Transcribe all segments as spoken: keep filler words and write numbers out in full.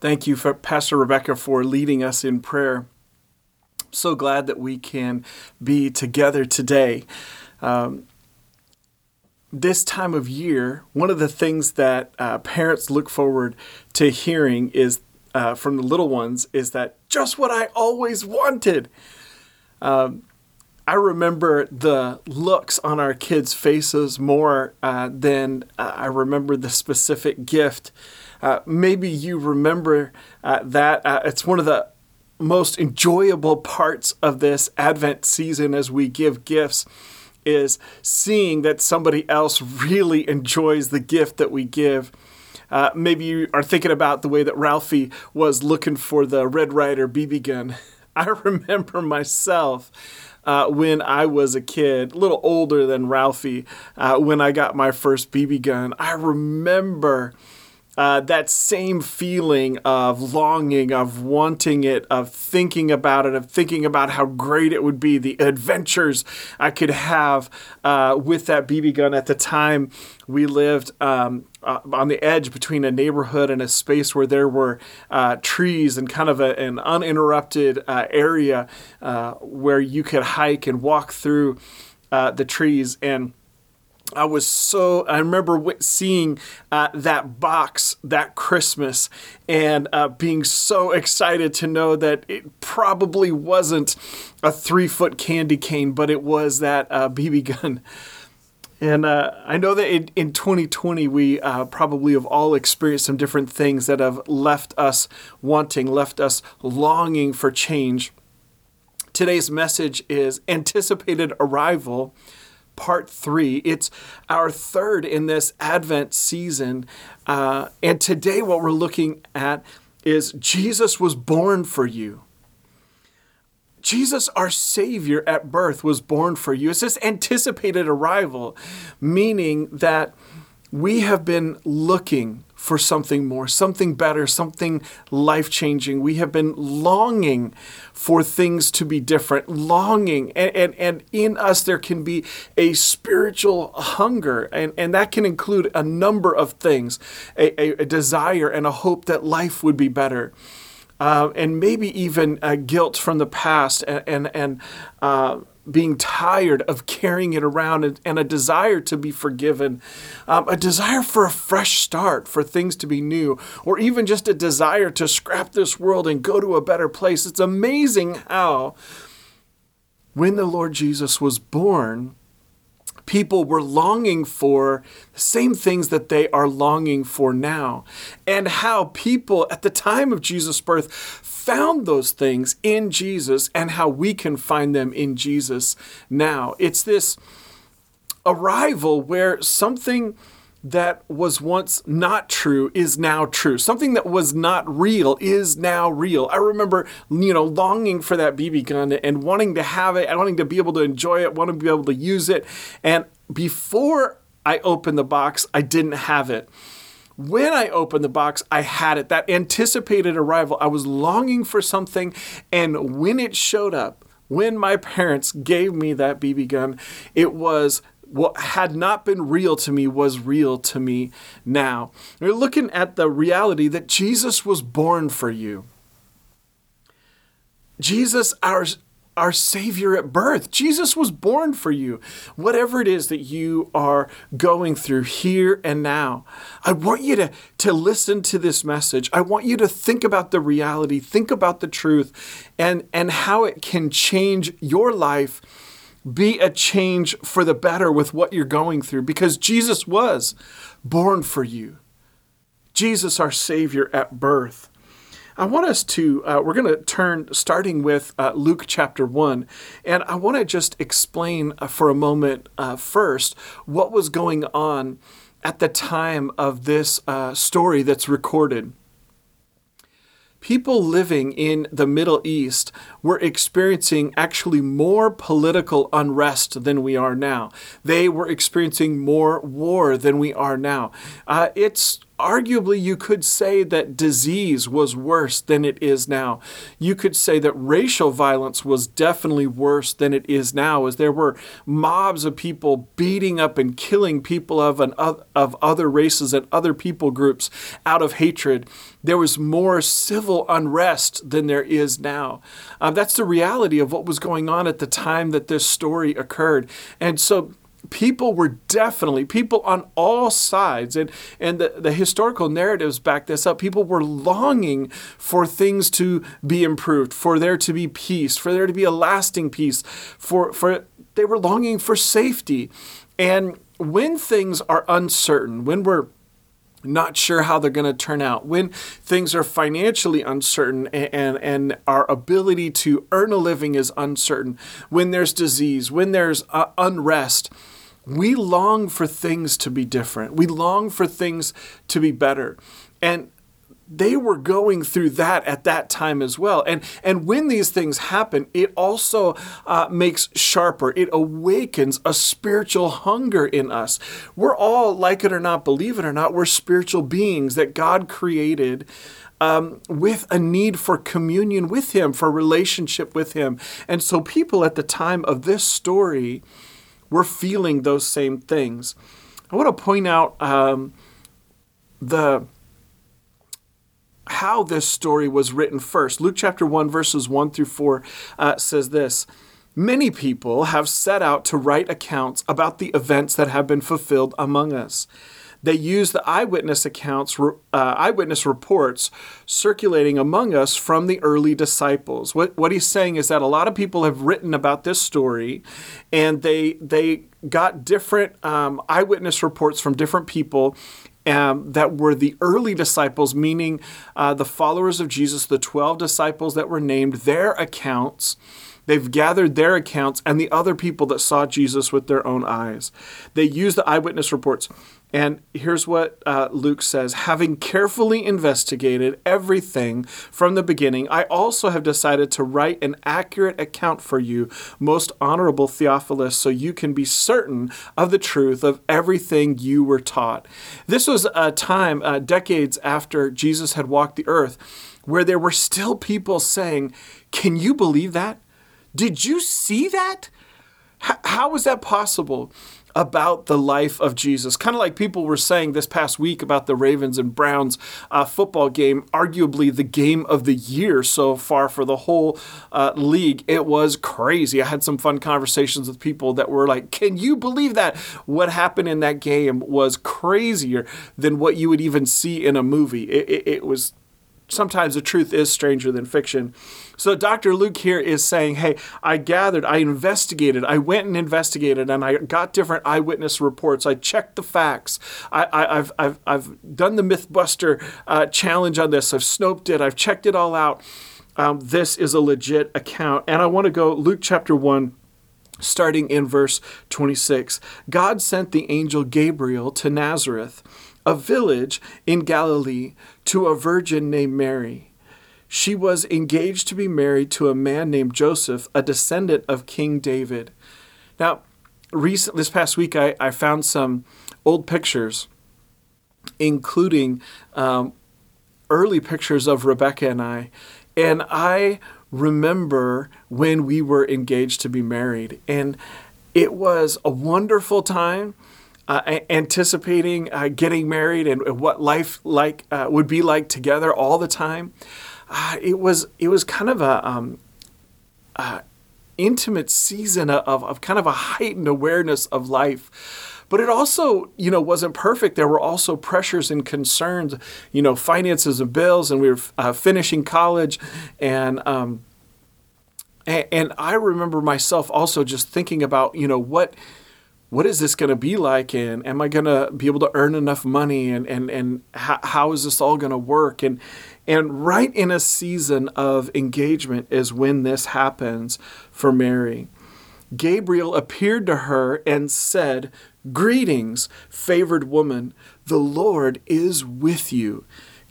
Thank you, for Pastor Rebecca, for leading us in prayer. I'm so glad that we can be together today. Um, this time of year, one of the things that uh, parents look forward to hearing is uh, from the little ones is that just what I always wanted. Um, I remember the looks on our kids' faces more uh, than uh, I remember the specific gift. Uh, maybe you remember uh, that. Uh, it's one of the most enjoyable parts of this Advent season as we give gifts is seeing that somebody else really enjoys the gift that we give. Uh, maybe you are thinking about the way that Ralphie was looking for the Red Ryder B B gun. I remember myself uh, when I was a kid, a little older than Ralphie, uh, when I got my first B B gun. I remember Uh, that same feeling of longing, of wanting it, of thinking about it, of thinking about how great it would be, the adventures I could have uh, with that B B gun. At the time, we lived um, uh, on the edge between a neighborhood and a space where there were uh, trees and kind of a, an uninterrupted uh, area uh, where you could hike and walk through uh, the trees. And I was so, I remember seeing uh, that box that Christmas and uh, being so excited to know that it probably wasn't a three-foot candy cane, but it was that uh, B B gun. And uh, I know that in, in twenty twenty, we uh, probably have all experienced some different things that have left us wanting, left us longing for change. Today's message is Anticipated Arrival, Part three. It's our third in this Advent season. Uh, and today what we're looking at is Jesus was born for you. Jesus, our Savior at birth, was born for you. It's this anticipated arrival, meaning that we have been looking for something more, something better, something life-changing. We have been longing for things to be different, longing. And, and, and in us, there can be a spiritual hunger, and, and that can include a number of things, a, a, a desire and a hope that life would be better. Uh, and maybe even uh, guilt from the past and, and, and uh, being tired of carrying it around, and, and a desire to be forgiven, um, a desire for a fresh start, for things to be new, or even just a desire to scrap this world and go to a better place. It's amazing how when the Lord Jesus was born, people were longing for the same things that they are longing for now, and how people at the time of Jesus' birth found those things in Jesus, and how we can find them in Jesus now. It's this arrival where something that was once not true is now true. Something that was not real is now real. I remember, you know, longing for that B B gun and wanting to have it, and wanting to be able to enjoy it, wanting to be able to use it. And before I opened the box, I didn't have it. When I opened the box, I had it. That anticipated arrival. I was longing for something, and when it showed up, when my parents gave me that B B gun, it was what had not been real to me was real to me now. We're looking at the reality that Jesus was born for you. Jesus, our, our Savior at birth. Jesus was born for you. Whatever it is that you are going through here and now, I want you to, to listen to this message. I want you to think about the reality, think about the truth, and, and how it can change your life. Be a change for the better with what you're going through, because Jesus was born for you. Jesus, our Savior at birth. I want us to, uh, we're going to turn, starting with uh, Luke chapter one, and I want to just explain uh, for a moment uh, first what was going on at the time of this uh, story that's recorded. People living in the Middle East were experiencing actually more political unrest than we are now. They were experiencing more war than we are now. Uh, it's arguably you could say that disease was worse than it is now. You could say that racial violence was definitely worse than it is now, as there were mobs of people beating up and killing people of an, of other races and other people groups out of hatred. There was more civil unrest than there is now. Um, that's the reality of what was going on at the time that this story occurred. And so people were definitely, people on all sides, and, and the, the historical narratives back this up, people were longing for things to be improved, for there to be peace, for there to be a lasting peace, for, for they were longing for safety. And when things are uncertain, when we're not sure how they're going to turn out, when things are financially uncertain and, and and our ability to earn a living is uncertain, when there's disease, when there's uh, unrest, we long for things to be different. We long for things to be better. And they were going through that at that time as well. And and when these things happen, it also uh, makes sharper. It awakens a spiritual hunger in us. We're all, like it or not, believe it or not, we're spiritual beings that God created um, with a need for communion with him, for relationship with him. And so people at the time of this story were feeling those same things. I want to point out um, the... how this story was written first. Luke chapter one, verses one through four uh, says this: "Many people have set out to write accounts about the events that have been fulfilled among us. They use the eyewitness accounts, uh, eyewitness reports circulating among us from the early disciples." What, what he's saying is that a lot of people have written about this story, and they they got different um, eyewitness reports from different people Um, that were the early disciples, meaning uh, the followers of Jesus, the twelve disciples that were named, their accounts. They've gathered their accounts and the other people that saw Jesus with their own eyes. They use the eyewitness reports. And here's what uh, Luke says: "Having carefully investigated everything from the beginning, I also have decided to write an accurate account for you, most honorable Theophilus, so you can be certain of the truth of everything you were taught." This was a time, uh, decades after Jesus had walked the earth, where there were still people saying, "Can you believe that? Did you see that? H- how was that possible?" about the life of Jesus. Kind of like people were saying this past week about the Ravens and Browns uh, football game, arguably the game of the year so far for the whole uh, league. It was crazy. I had some fun conversations with people that were like, "Can you believe that? What happened in that game was crazier than what you would even see in a movie." It, it, it was Sometimes the truth is stranger than fiction. So Doctor Luke here is saying, hey, I gathered, I investigated, I went and investigated, and I got different eyewitness reports. I checked the facts. I, I, I've, I've, I've done the Mythbuster uh, challenge on this. I've snoped it. I've checked it all out. Um, this is a legit account. And I want to go Luke chapter one, starting in verse twenty-six. "God sent the angel Gabriel to Nazareth, a village in Galilee, to a virgin named Mary. She was engaged to be married to a man named Joseph, a descendant of King David." Now, recent this past week, I, I found some old pictures, including um, early pictures of Rebecca and I. And I remember when we were engaged to be married. And it was a wonderful time. Uh, anticipating uh, getting married and, and what life like uh, would be like together all the time. Uh, it was it was kind of a um, uh, intimate season of, of kind of a heightened awareness of life. But it also, you know, wasn't perfect. There were also pressures and concerns, you know, finances and bills, and we were uh, finishing college, and um, and, and I remember myself also just thinking about, you know, what. What is this going to be like? And am I going to be able to earn enough money? And and, and how, how is this all going to work? And and right in a season of engagement is when this happens for Mary. "Gabriel appeared to her and said, 'Greetings, favored woman, the Lord is with you.'"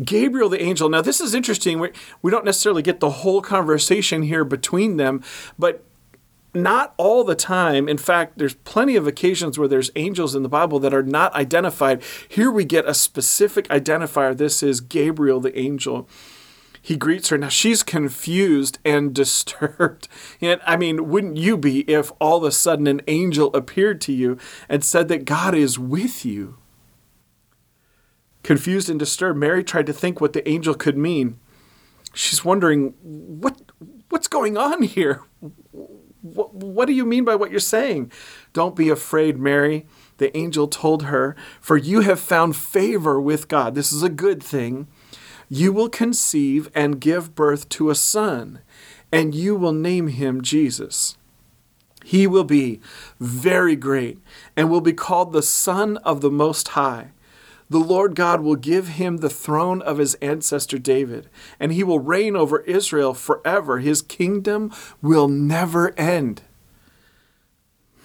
Gabriel the angel. Now this is interesting. We, we don't necessarily get the whole conversation here between them, but not all the time. In fact, there's plenty of occasions where there's angels in the Bible that are not identified. Here we get a specific identifier. This is Gabriel, the angel. He greets her. Now she's confused and disturbed. And I mean, wouldn't you be if all of a sudden an angel appeared to you and said that God is with you? Confused and disturbed, Mary tried to think what the angel could mean. She's wondering, what what's going on here? What, what do you mean by what you're saying? Don't be afraid, Mary, the angel told her, for you have found favor with God. This is a good thing. You will conceive and give birth to a son, and you will name him Jesus. He will be very great and will be called the Son of the Most High. The Lord God will give him the throne of his ancestor David, and he will reign over Israel forever. His kingdom will never end.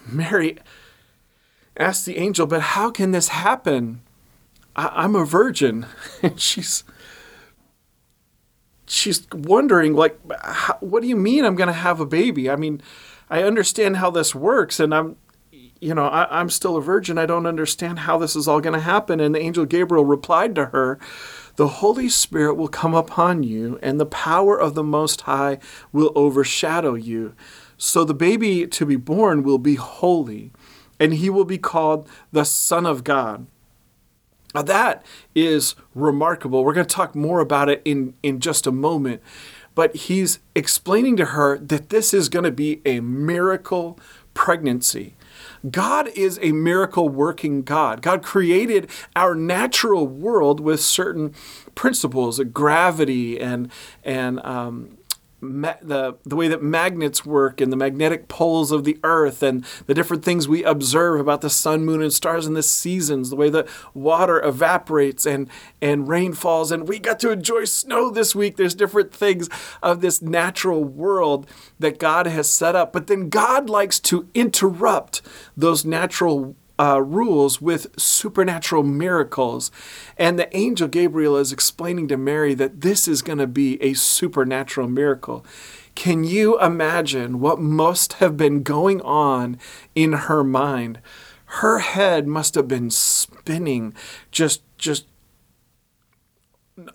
Mary asked the angel, but how can this happen? I- I'm a virgin. And she's... She's wondering, like, how, what do you mean I'm going to have a baby? I mean, I understand how this works, and I'm, you know, I, I'm still a virgin. I don't understand how this is all going to happen. And the angel Gabriel replied to her, the Holy Spirit will come upon you, and the power of the Most High will overshadow you. So the baby to be born will be holy, and he will be called the Son of God. Now that is remarkable. We're going to talk more about it in, in just a moment. But he's explaining to her that this is going to be a miracle pregnancy. God is a miracle working God. God created our natural world with certain principles of gravity and, and um, ma- the, the way that magnets work and the magnetic poles of the earth and the different things we observe about the sun, moon, and stars and the seasons, the way that water evaporates and, and rain falls. And we got to enjoy snow this week. There's different things of this natural world that God has set up. But then God likes to interrupt those natural Uh, rules with supernatural miracles. And the angel Gabriel is explaining to Mary that this is going to be a supernatural miracle. Can you imagine what must have been going on in her mind? Her head must have been spinning. Just, just,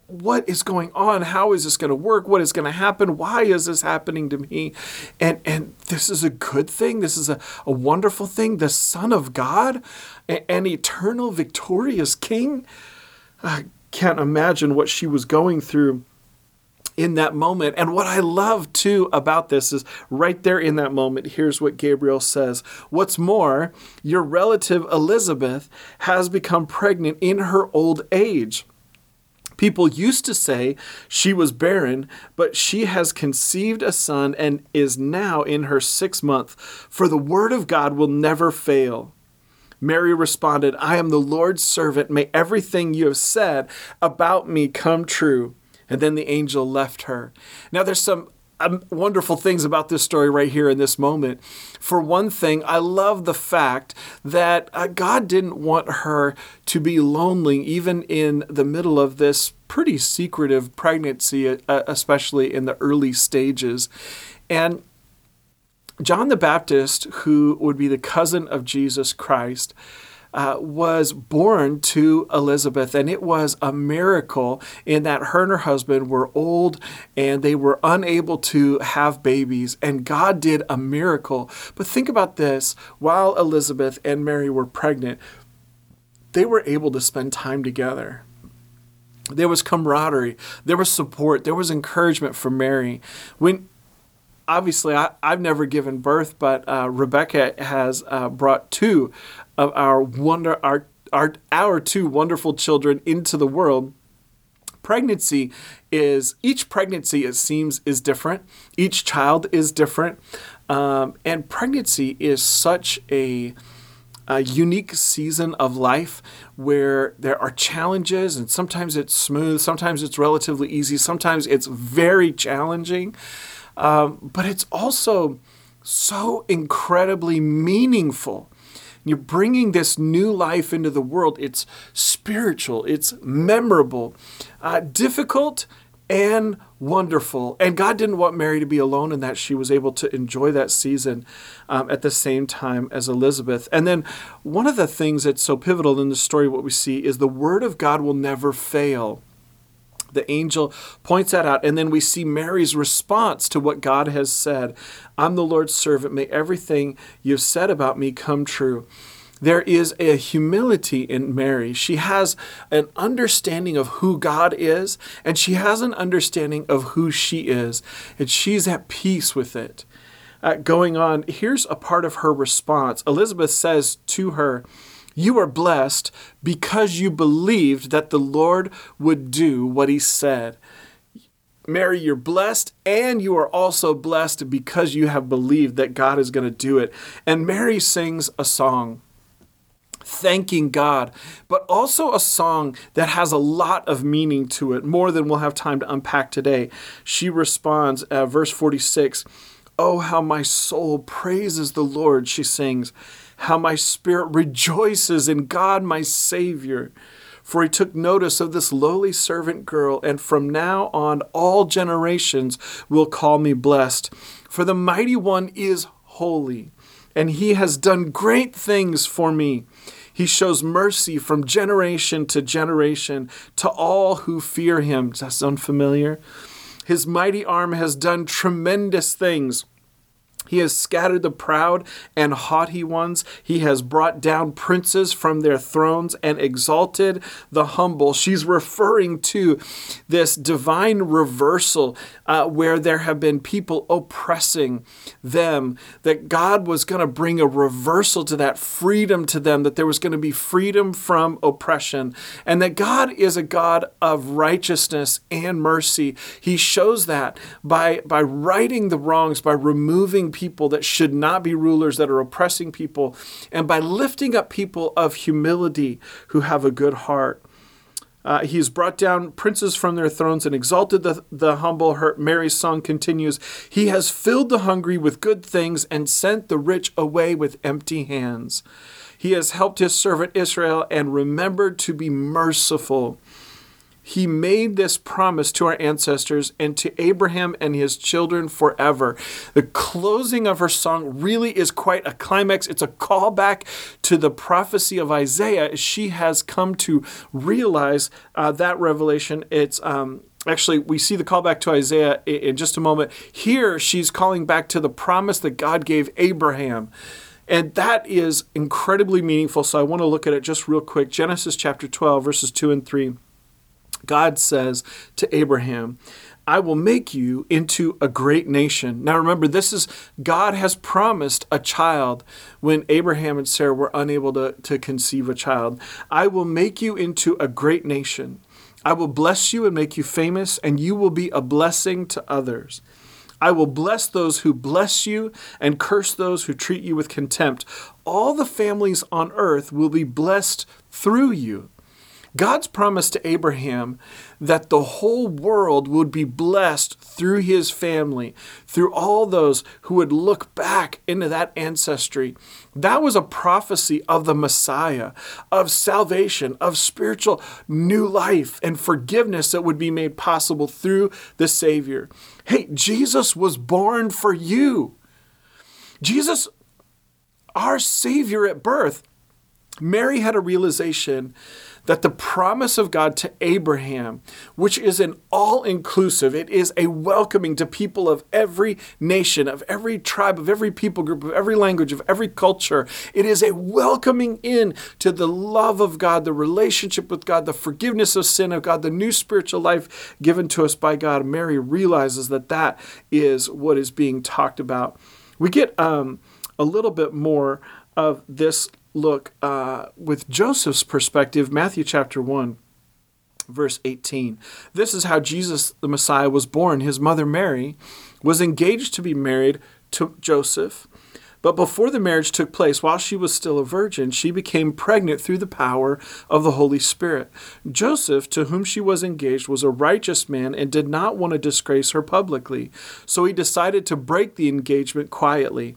what is going on? How is this going to work? What is going to happen? Why is this happening to me? And and this is a good thing. This is a, a wonderful thing. The Son of God, an eternal, victorious King. I can't imagine what she was going through in that moment. And what I love, too, about this is right there in that moment, here's what Gabriel says. What's more, your relative Elizabeth has become pregnant in her old age. People used to say she was barren, but she has conceived a son and is now in her sixth month, for the word of God will never fail. Mary responded, I am the Lord's servant. May everything you have said about me come true. And then the angel left her. Now there's some Um, wonderful things about this story right here in this moment. For one thing, I love the fact that uh, God didn't want her to be lonely, even in the middle of this pretty secretive pregnancy, uh, especially in the early stages. And John the Baptist, who would be the cousin of Jesus Christ, Uh, was born to Elizabeth, and it was a miracle in that her and her husband were old and they were unable to have babies, and God did a miracle. But think about this. While Elizabeth and Mary were pregnant, they were able to spend time together. There was camaraderie. There was support. There was encouragement for Mary. When Obviously, I, I've never given birth, but uh, Rebecca has uh, brought two of our wonder, our, our our two wonderful children into the world. Pregnancy is each pregnancy, it seems, is different. Each child is different, um, and pregnancy is such a. a unique season of life where there are challenges, and sometimes it's smooth, sometimes it's relatively easy, sometimes it's very challenging. Um, but it's also so incredibly meaningful. You're bringing this new life into the world. It's spiritual, it's memorable, uh, difficult, and wonderful. And God didn't want Mary to be alone in that. She was able to enjoy that season um, at the same time as Elizabeth. And then one of the things that's so pivotal in the story, what we see is the word of God will never fail. The angel points that out, and then we see Mary's response to what God has said. I'm the Lord's servant. May everything you've said about me come true. There is a humility in Mary. She has an understanding of who God is, and she has an understanding of who she is, and she's at peace with it. Uh, going on, here's a part of her response. Elizabeth says to her, "You are blessed because you believed that the Lord would do what he said." Mary, you're blessed, and you are also blessed because you have believed that God is going to do it. And Mary sings a song thanking God, but also a song that has a lot of meaning to it, more than we'll have time to unpack today. She responds, uh, verse forty-six, "Oh, how my soul praises the Lord," she sings, "how my spirit rejoices in God my Savior, for he took notice of this lowly servant girl, and from now on all generations will call me blessed. For the Mighty One is holy, and he has done great things for me. He shows mercy from generation to generation to all who fear him." Does that sound familiar? "His mighty arm has done tremendous things. He has scattered the proud and haughty ones. He has brought down princes from their thrones and exalted the humble." She's referring to this divine reversal uh, where there have been people oppressing them, that God was going to bring a reversal to that, freedom to them, that there was going to be freedom from oppression, and that God is a God of righteousness and mercy. He shows that by, by righting the wrongs, by removing people people that should not be rulers, that are oppressing people, and by lifting up people of humility who have a good heart. Uh, he has brought down princes from their thrones and exalted the, the humble. Her, Mary's song continues. He has filled the hungry with good things and sent the rich away with empty hands. He has helped his servant Israel and remembered to be merciful. He made this promise to our ancestors and to Abraham and his children forever. The closing of her song really is quite a climax. It's a callback to the prophecy of Isaiah. She has come to realize uh, that revelation. It's um, actually, we see the callback to Isaiah in, in just a moment. Here, she's calling back to the promise that God gave Abraham. And that is incredibly meaningful. So I want to look at it just real quick. Genesis chapter twelve, verses two and three. God says to Abraham, "I will make you into a great nation." Now remember, this is, God has promised a child when Abraham and Sarah were unable to, to conceive a child. "I will make you into a great nation. I will bless you and make you famous, and you will be a blessing to others. I will bless those who bless you and curse those who treat you with contempt. All the families on earth will be blessed through you." God's promise to Abraham that the whole world would be blessed through his family, through all those who would look back into that ancestry. That was a prophecy of the Messiah, of salvation, of spiritual new life and forgiveness that would be made possible through the Savior. Hey, Jesus was born for you. Jesus, our Savior at birth. Mary had a realization that the promise of God to Abraham, which is an all-inclusive, it is a welcoming to people of every nation, of every tribe, of every people group, of every language, of every culture. It is a welcoming in to the love of God, the relationship with God, the forgiveness of sin of God, the new spiritual life given to us by God. Mary realizes that that is what is being talked about. We get um, a little bit more of this look uh, with Joseph's perspective, Matthew chapter one, verse eighteen. This is how Jesus, the Messiah, was born. His mother Mary was engaged to be married to Joseph, but before the marriage took place, while she was still a virgin, she became pregnant through the power of the Holy Spirit. Joseph, to whom she was engaged, was a righteous man and did not want to disgrace her publicly, so he decided to break the engagement quietly.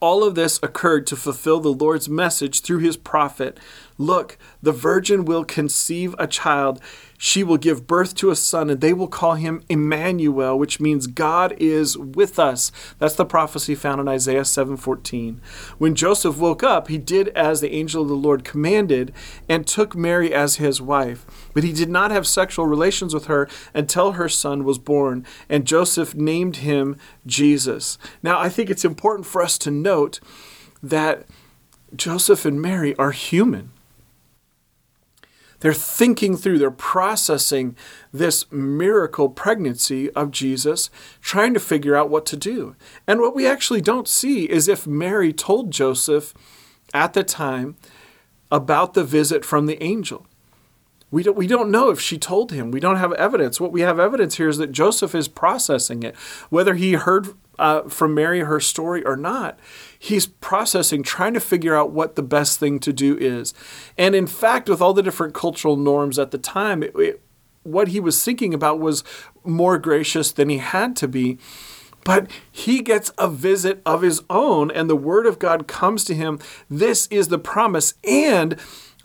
all of this occurred to fulfill the Lord's message through his prophet. "Look, the virgin will conceive a child. She will give birth to a son, and they will call him Immanuel," which means God is with us. That's the prophecy found in Isaiah seven fourteen. When Joseph woke up, he did as the angel of the Lord commanded and took Mary as his wife. But he did not have sexual relations with her until her son was born, and Joseph named him Jesus. Now, I think it's important for us to note that Joseph and Mary are human. They're thinking through, they're processing this miracle pregnancy of Jesus, trying to figure out what to do. And what we actually don't see is if Mary told Joseph at the time about the visit from the angel. We don't, we don't know if she told him. We don't have evidence. What we have evidence here is that Joseph is processing it. Whether he heard uh, from Mary her story or not, he's processing, trying to figure out what the best thing to do is. And in fact, with all the different cultural norms at the time, it, it, what he was thinking about was more gracious than he had to be. But he gets a visit of his own, and the word of God comes to him. This is the promise. And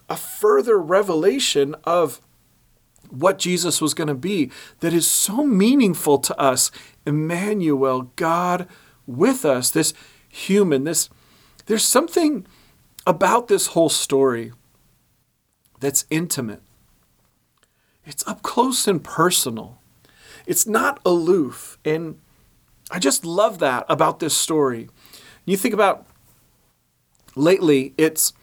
a further revelation of what Jesus was going to be that is so meaningful to us. Immanuel, God with us, this human, this, there's something about this whole story that's intimate. It's up close and personal. It's not aloof. And I just love that about this story. You think about lately, it's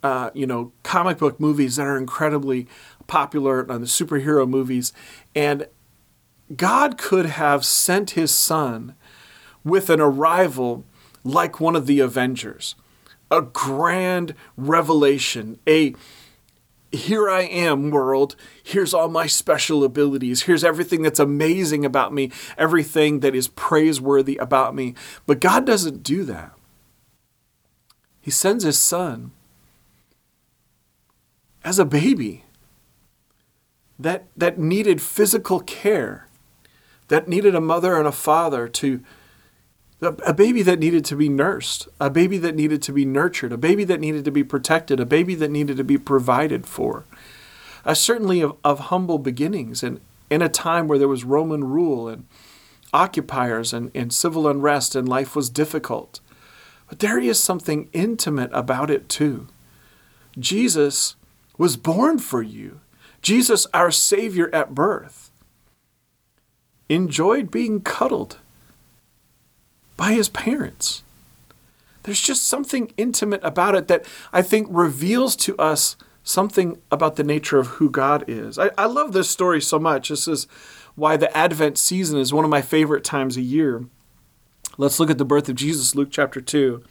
Uh, you know, comic book movies that are incredibly popular, and uh, the superhero movies. And God could have sent his son with an arrival like one of the Avengers, a grand revelation, a here I am world, here's all my special abilities, here's everything that's amazing about me, everything that is praiseworthy about me. But God doesn't do that. He sends his son as a baby that that needed physical care, that needed a mother and a father to, a baby that needed to be nursed, a baby that needed to be nurtured, a baby that needed to be protected, a baby that needed to be provided for, uh, certainly of, of humble beginnings and in a time where there was Roman rule and occupiers and, and civil unrest and life was difficult. But there is something intimate about it too. Jesus was born for you. Jesus, our Savior at birth, enjoyed being cuddled by his parents. There's just something intimate about it that I think reveals to us something about the nature of who God is. I, I love this story so much. This is why the Advent season is one of my favorite times a year. Let's look at the birth of Jesus, Luke chapter two.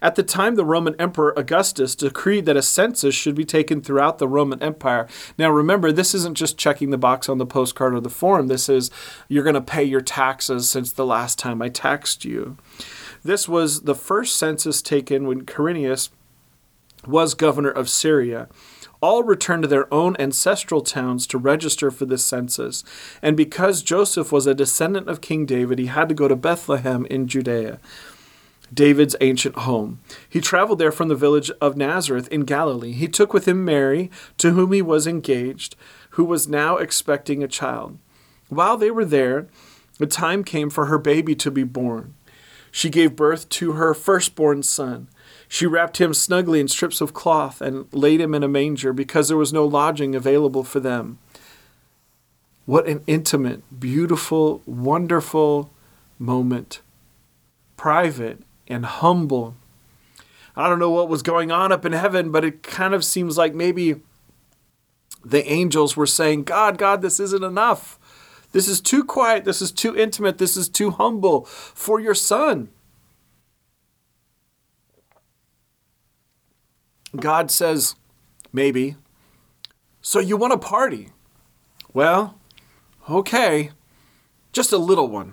At the time, the Roman Emperor Augustus decreed that a census should be taken throughout the Roman Empire. Now, remember, this isn't just checking the box on the postcard or the form. This is, you're going to pay your taxes since the last time I taxed you. This was the first census taken when Quirinius was governor of Syria. All returned to their own ancestral towns to register for this census. And because Joseph was a descendant of King David, he had to go to Bethlehem in Judea, David's ancient home. He traveled there from the village of Nazareth in Galilee. He took with him Mary, to whom he was engaged, who was now expecting a child. While they were there, the time came for her baby to be born. She gave birth to her firstborn son. She wrapped him snugly in strips of cloth and laid him in a manger because there was no lodging available for them. What an intimate, beautiful, wonderful moment. Private and humble. I don't know what was going on up in heaven, but it kind of seems like maybe the angels were saying, God, God, this isn't enough. This is too quiet. This is too intimate. This is too humble for your son. God says, maybe, so you want a party? Well, okay, just a little one.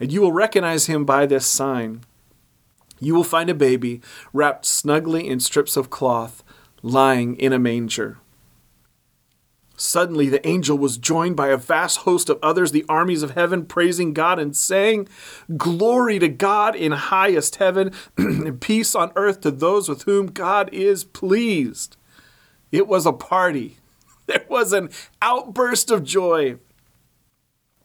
And you will recognize him by this sign. You will find a baby wrapped snugly in strips of cloth, lying in a manger." Suddenly the angel was joined by a vast host of others, the armies of heaven, praising God and saying, "Glory to God in highest heaven, and peace on earth to those with whom God is pleased." It was a party. There was an outburst of joy.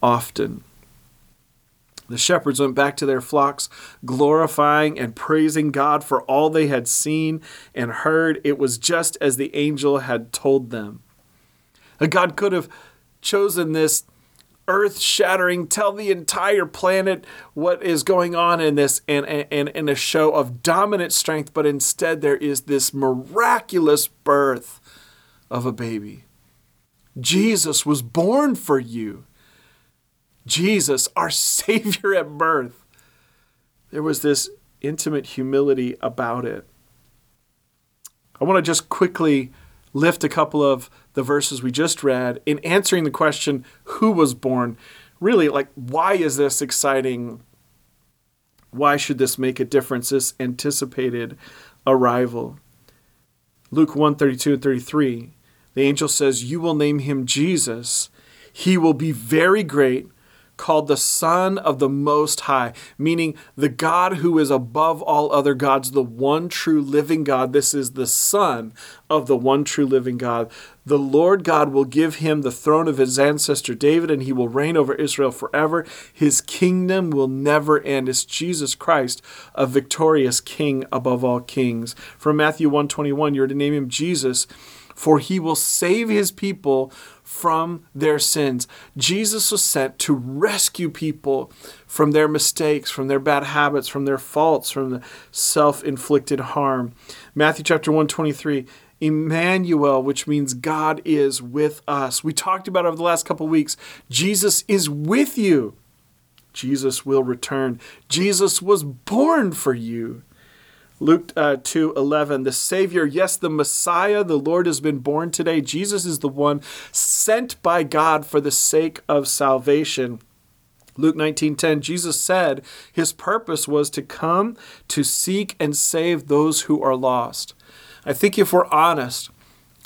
often. The shepherds went back to their flocks, glorifying and praising God for all they had seen and heard. It was just as the angel had told them. God could have chosen this earth-shattering, tell the entire planet what is going on in this, and, and, and a show of dominant strength, but instead there is this miraculous birth of a baby. Jesus was born for you. Jesus, our Savior at birth. There was this intimate humility about it. I want to just quickly lift a couple of the verses we just read in answering the question, who was born? Really, like, why is this exciting? Why should this make a difference, this anticipated arrival? Luke one, thirty-two and thirty-three, the angel says, "You will name him Jesus. He will be very great, called the Son of the Most High," meaning the God who is above all other gods, the one true living God. This is the Son of the one true living God. "The Lord God will give him the throne of his ancestor David, and he will reign over Israel forever. His kingdom will never end." It's Jesus Christ, a victorious king above all kings. From Matthew one twenty-one, you're to name him Jesus, for he will save his people from their sins. Jesus was sent to rescue people from their mistakes, from their bad habits, from their faults, from the self-inflicted harm. Matthew chapter one twenty-three, Immanuel, which means God is with us. We talked about over the last couple of weeks, Jesus is with you. Jesus will return. Jesus was born for you. Luke uh, two eleven, the Savior, yes, the Messiah, the Lord has been born today. Jesus is the one sent by God for the sake of salvation. Luke nineteen ten, Jesus said his purpose was to come to seek and save those who are lost. I think if we're honest,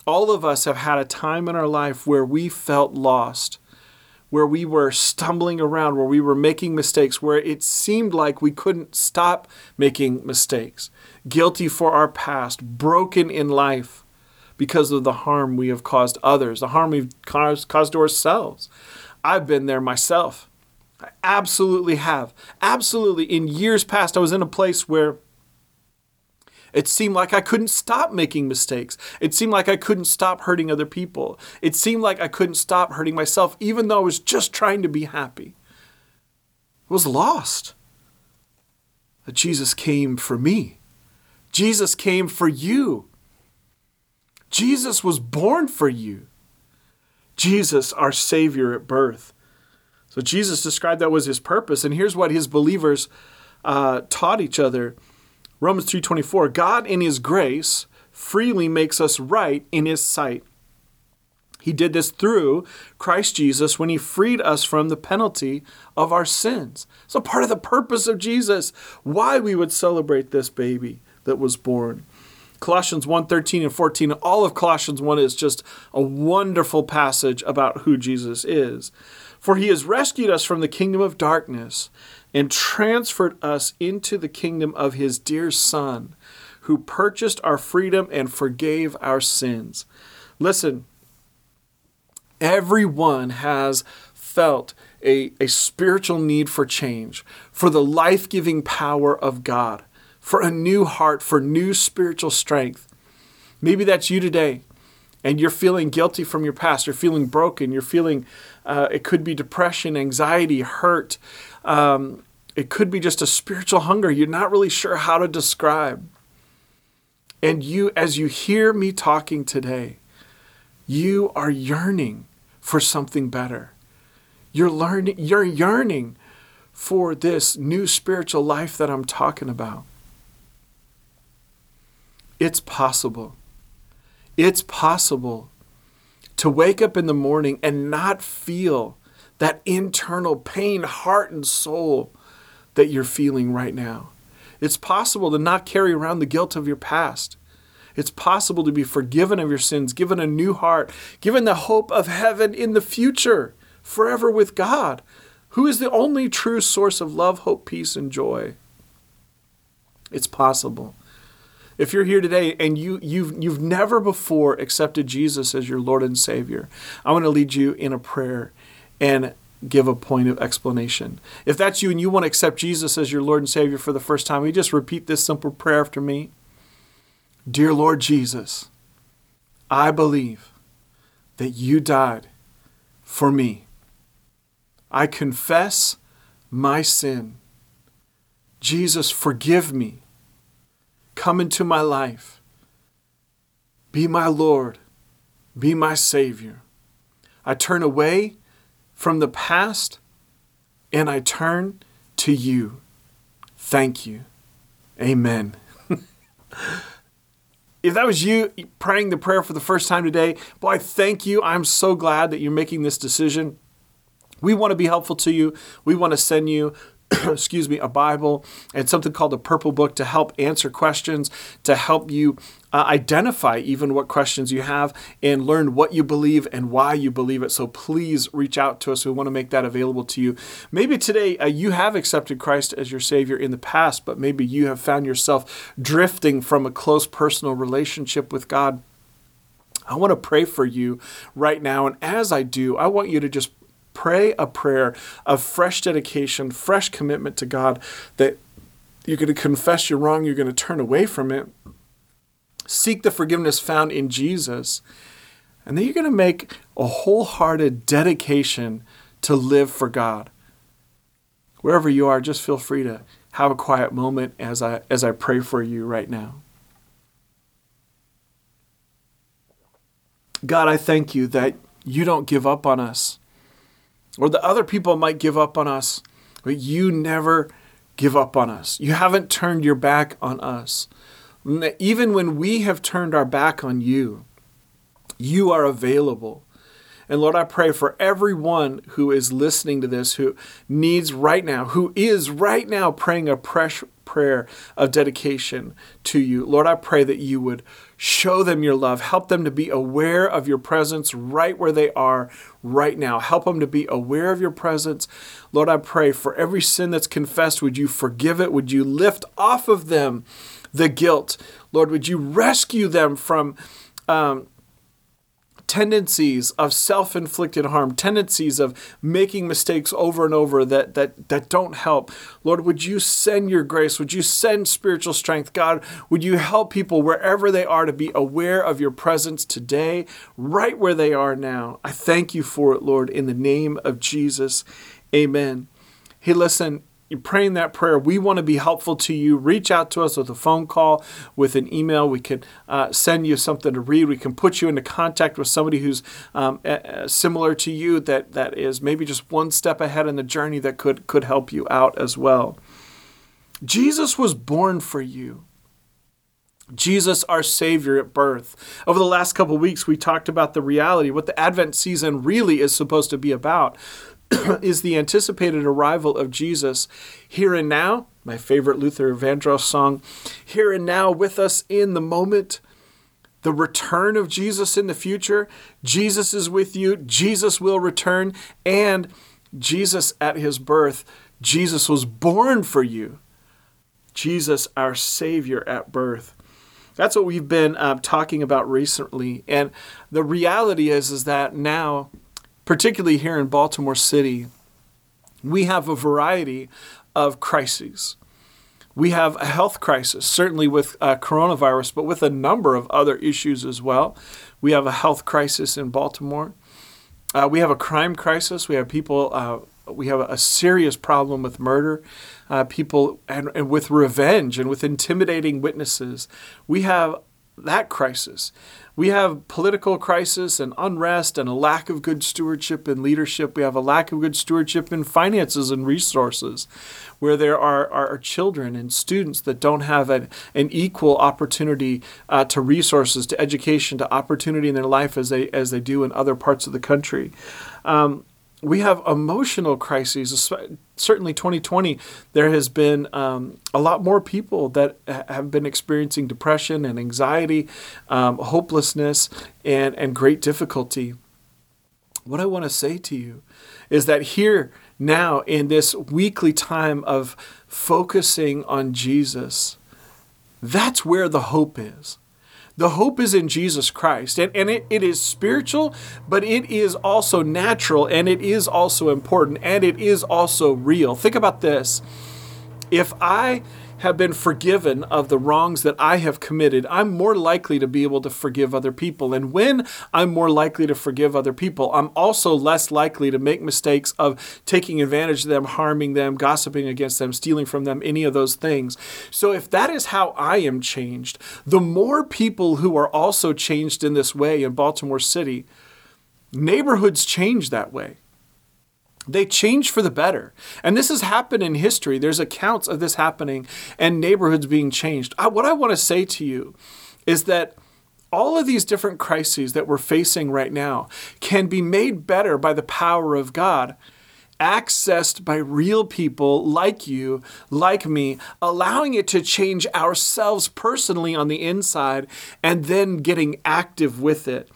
all of us have had a time in our life where we felt lost, where we were stumbling around, where we were making mistakes, where it seemed like we couldn't stop making mistakes, guilty for our past, broken in life because of the harm we have caused others, the harm we've caused, caused to ourselves. I've been there myself. I absolutely have. Absolutely. In years past, I was in a place where it seemed like I couldn't stop making mistakes. It seemed like I couldn't stop hurting other people. It seemed like I couldn't stop hurting myself, even though I was just trying to be happy. I was lost. But Jesus came for me. Jesus came for you. Jesus was born for you. Jesus, our Savior at birth. So Jesus described that was his purpose. And here's what his believers uh, taught each other. Romans three twenty-four, God in his grace freely makes us right in his sight. He did this through Christ Jesus when he freed us from the penalty of our sins. So part of the purpose of Jesus, why we would celebrate this baby that was born. Colossians one, thirteen and fourteen, all of Colossians one is just a wonderful passage about who Jesus is. For he has rescued us from the kingdom of darkness and transferred us into the kingdom of his dear Son, who purchased our freedom and forgave our sins. Listen, everyone has felt a, a spiritual need for change, for the life-giving power of God, for a new heart, for new spiritual strength. Maybe that's you today, and you're feeling guilty from your past. You're feeling broken. You're feeling, uh, it could be depression, anxiety, hurt. Um, it could be just a spiritual hunger you're not really sure how to describe. And you, as you hear me talking today, you are yearning for something better. You're learning, you're yearning for this new spiritual life that I'm talking about. It's possible. It's possible to wake up in the morning and not feel that internal pain, heart, and soul that you're feeling right now. It's possible to not carry around the guilt of your past. It's possible to be forgiven of your sins, given a new heart, given the hope of heaven in the future, forever with God, who is the only true source of love, hope, peace, and joy. It's possible. If you're here today and you, you've, you've never before accepted Jesus as your Lord and Savior, I want to lead you in a prayer and give a point of explanation. If that's you and you want to accept Jesus as your Lord and Savior for the first time, you just repeat this simple prayer after me. Dear Lord Jesus, I believe that you died for me. I confess my sin. Jesus, forgive me. Come into my life. Be my Lord. Be my Savior. I turn away from the past and I turn to you. Thank you. Amen. If that was you praying the prayer for the first time today, boy, thank you. I'm so glad that you're making this decision. We want to be helpful to you. We want to send you excuse me, a Bible and something called a Purple Book to help answer questions, to help you uh, identify even what questions you have and learn what you believe and why you believe it. So please reach out to us. We want to make that available to you. Maybe today uh, you have accepted Christ as your Savior in the past, but maybe you have found yourself drifting from a close personal relationship with God. I want to pray for you right now. And as I do, I want you to just pray a prayer of fresh dedication, fresh commitment to God, that you're going to confess you're wrong, you're going to turn away from it, seek the forgiveness found in Jesus, and then you're going to make a wholehearted dedication to live for God. Wherever you are, just feel free to have a quiet moment as I as I pray for you right now. God, I thank you that you don't give up on us. Or the other people might give up on us, but you never give up on us. You haven't turned your back on us. Even when we have turned our back on you, you are available. And Lord, I pray for everyone who is listening to this, who needs right now, who is right now praying a fresh prayer of dedication to you. Lord, I pray that you would show them your love. Help them to be aware of your presence right where they are right now. Help them to be aware of your presence. Lord, I pray for every sin that's confessed, would you forgive it? Would you lift off of them the guilt? Lord, would you rescue them from um, tendencies of self-inflicted harm, tendencies of making mistakes over and over that, that, that don't help. Lord, would you send your grace? Would you send spiritual strength? God, would you help people wherever they are to be aware of your presence today, right where they are now? I thank you for it, Lord, in the name of Jesus. Amen. Hey, listen, you're praying that prayer. We want to be helpful to you. Reach out to us with a phone call, with an email. We can uh, send you something to read. We can put you into contact with somebody who's um, uh, similar to you, that that is maybe just one step ahead in the journey that could could help you out as well. Jesus was born for you. Jesus, our Savior at birth. Over the last couple of weeks, we talked about the reality, what the Advent season really is supposed to be about. is the anticipated arrival of Jesus here and now. My favorite Luther Vandross song, here and now, with us in the moment. The return of Jesus in the future. Jesus is with you. Jesus will return. And Jesus at his birth. Jesus was born for you. Jesus, our Savior at birth. That's what we've been uh, talking about recently. And the reality is, is that now, particularly here in Baltimore City, we have a variety of crises. We have a health crisis, certainly with uh, coronavirus, but with a number of other issues as well. We have a health crisis in Baltimore. Uh, we have a crime crisis. We have people, uh, we have a serious problem with murder, uh, people, and, and with revenge and with intimidating witnesses. We have that crisis. We have political crisis and unrest and a lack of good stewardship and leadership. We have a lack of good stewardship in finances and resources, where there are, are children and students that don't have an, an equal opportunity uh, to resources, to education, to opportunity in their life as they as they do in other parts of the country. Um, we have emotional crises. Certainly twenty twenty, there has been um, a lot more people that have been experiencing depression and anxiety, um, hopelessness, and, and great difficulty. What I want to say to you is that here now in this weekly time of focusing on Jesus, that's where the hope is. The hope is in Jesus Christ, and, and it, it is spiritual, but it is also natural, and it is also important, and it is also real. Think about this. If I have been forgiven of the wrongs that I have committed, I'm more likely to be able to forgive other people. And when I'm more likely to forgive other people, I'm also less likely to make mistakes of taking advantage of them, harming them, gossiping against them, stealing from them, any of those things. So if that is how I am changed, the more people who are also changed in this way in Baltimore City, neighborhoods change that way. They change for the better. And this has happened in history. There's accounts of this happening and neighborhoods being changed. I, what I want to say to you is that all of these different crises that we're facing right now can be made better by the power of God, accessed by real people like you, like me, allowing it to change ourselves personally on the inside and then getting active with it.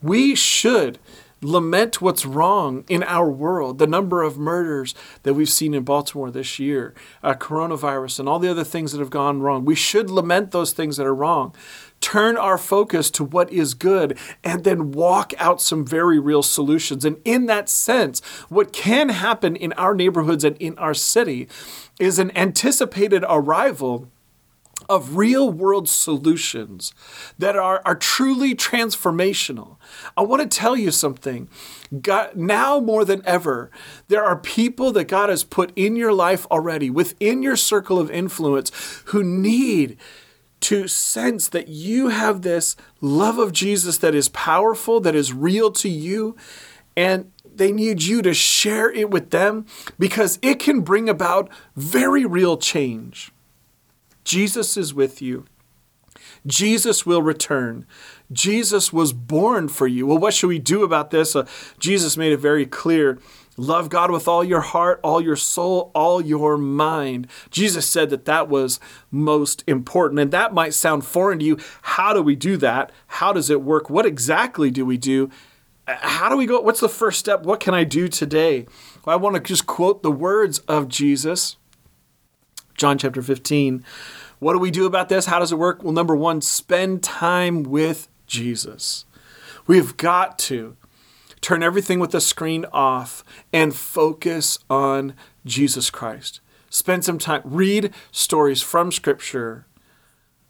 We should lament what's wrong in our world, the number of murders that we've seen in Baltimore this year, uh, coronavirus and all the other things that have gone wrong. We should lament those things that are wrong, turn our focus to what is good, and then walk out some very real solutions. And in that sense, what can happen in our neighborhoods and in our city is an anticipated arrival of real-world solutions that are, are truly transformational. I want to tell you something. God, now more than ever, there are people that God has put in your life already, within your circle of influence, who need to sense that you have this love of Jesus that is powerful, that is real to you, and they need you to share it with them because it can bring about very real change. Jesus is with you. Jesus will return. Jesus was born for you. Well, what should we do about this? Uh, Jesus made it very clear. Love God with all your heart, all your soul, all your mind. Jesus said that that was most important. And that might sound foreign to you. How do we do that? How does it work? What exactly do we do? How do we go? What's the first step? What can I do today? Well, I want to just quote the words of Jesus. John chapter fifteen. What do we do about this? How does it work? Well, number one, spend time with Jesus. We've got to turn everything with the screen off and focus on Jesus Christ. Spend some time, read stories from Scripture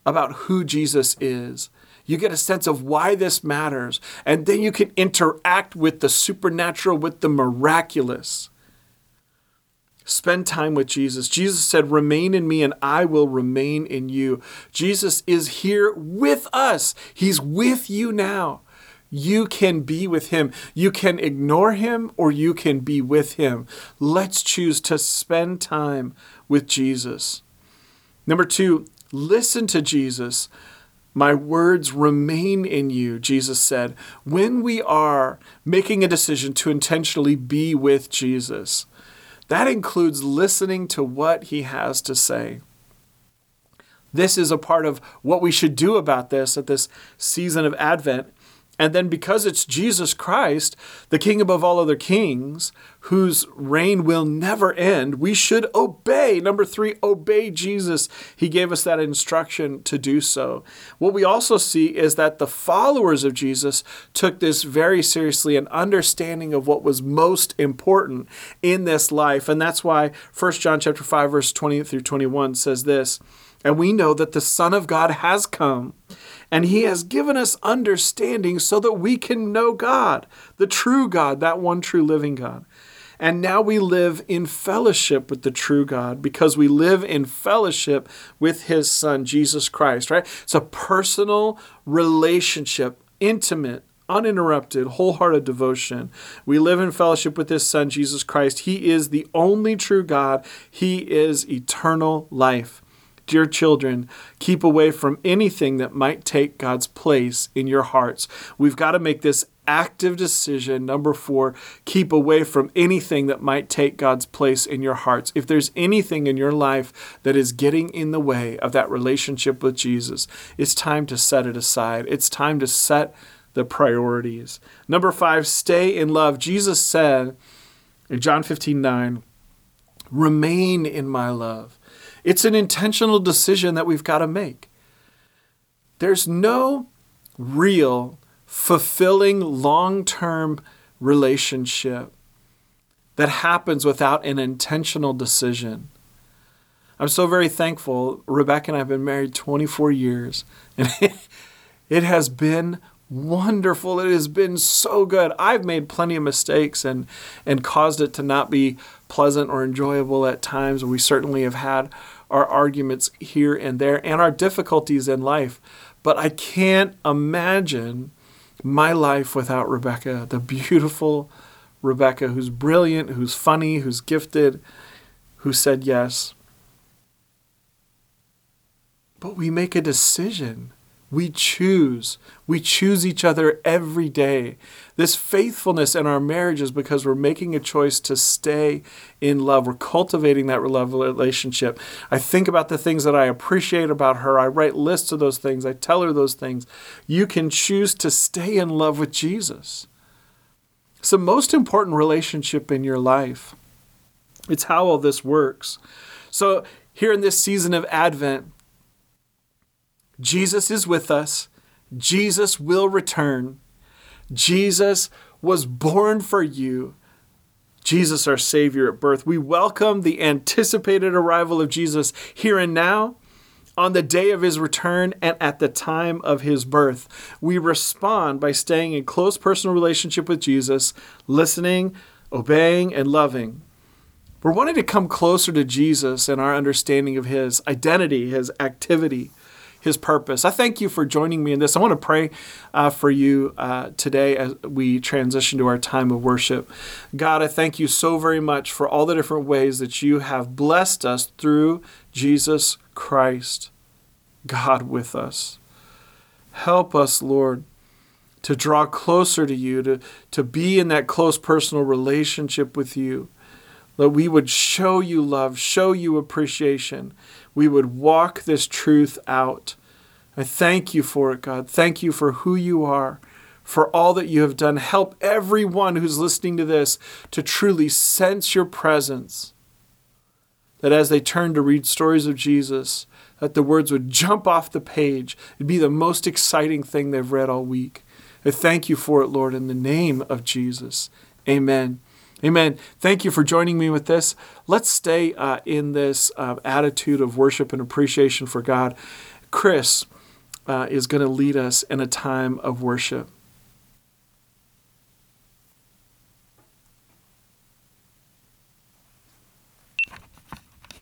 about who Jesus is. You get a sense of why this matters, and then you can interact with the supernatural, with the miraculous. Spend time with Jesus. Jesus said, remain in me and I will remain in you. Jesus is here with us. He's with you now. You can be with him. You can ignore him or you can be with him. Let's choose to spend time with Jesus. Number two, listen to Jesus. My words remain in you, Jesus said. When we are making a decision to intentionally be with Jesus, that includes listening to what he has to say. This is a part of what we should do about this at this season of Advent. And then because it's Jesus Christ, the King above all other kings, whose reign will never end, we should obey. Number three, obey Jesus. He gave us that instruction to do so. What we also see is that the followers of Jesus took this very seriously, an understanding of what was most important in this life. And that's why First John chapter five, verse twenty through twenty-one says this, "And we know that the Son of God has come, and he has given us understanding so that we can know God, the true God, that one true living God. And now we live in fellowship with the true God because we live in fellowship with his Son, Jesus Christ," right? It's a personal relationship, intimate, uninterrupted, wholehearted devotion. We live in fellowship with his Son, Jesus Christ. He is the only true God. He is eternal life. Dear children, keep away from anything that might take God's place in your hearts. We've got to make this active decision. Number four, keep away from anything that might take God's place in your hearts. If there's anything in your life that is getting in the way of that relationship with Jesus, it's time to set it aside. It's time to set the priorities. Number five, stay in love. Jesus said in John fifteen nine, "Remain in my love." It's an intentional decision that we've got to make. There's no real, fulfilling, long-term relationship that happens without an intentional decision. I'm so very thankful. Rebecca and I have been married twenty-four years, and it has been wonderful. It has been so good. I've made plenty of mistakes and, and caused it to not be pleasant or enjoyable at times. We certainly have had our arguments here and there and our difficulties in life. But I can't imagine my life without Rebecca, the beautiful Rebecca, who's brilliant, who's funny, who's gifted, who said yes. But we make a decision. We choose. We choose each other every day. This faithfulness in our marriage is because we're making a choice to stay in love. We're cultivating that love relationship. I think about the things that I appreciate about her. I write lists of those things. I tell her those things. You can choose to stay in love with Jesus. It's the most important relationship in your life. It's how all this works. So here in this season of Advent, Jesus is with us. Jesus will return. Jesus was born for you. Jesus, our Savior at birth. We welcome the anticipated arrival of Jesus here and now, on the day of his return and at the time of his birth. We respond by staying in close personal relationship with Jesus, listening, obeying, and loving. We're wanting to come closer to Jesus and our understanding of his identity, his activity, his purpose. I thank you for joining me in this. I want to pray uh, for you uh, today as we transition to our time of worship. God, I thank you so very much for all the different ways that you have blessed us through Jesus Christ, God with us. Help us, Lord, to draw closer to you, to, to be in that close personal relationship with you, that we would show you love, show you appreciation. We would walk this truth out. I thank you for it, God. Thank you for who you are, for all that you have done. Help everyone who's listening to this to truly sense your presence, that as they turn to read stories of Jesus, that the words would jump off the page. It'd be the most exciting thing they've read all week. I thank you for it, Lord, in the name of Jesus. Amen. Amen. Thank you for joining me with this. Let's stay uh, in this uh, attitude of worship and appreciation for God. Chris uh, is going to lead us in a time of worship.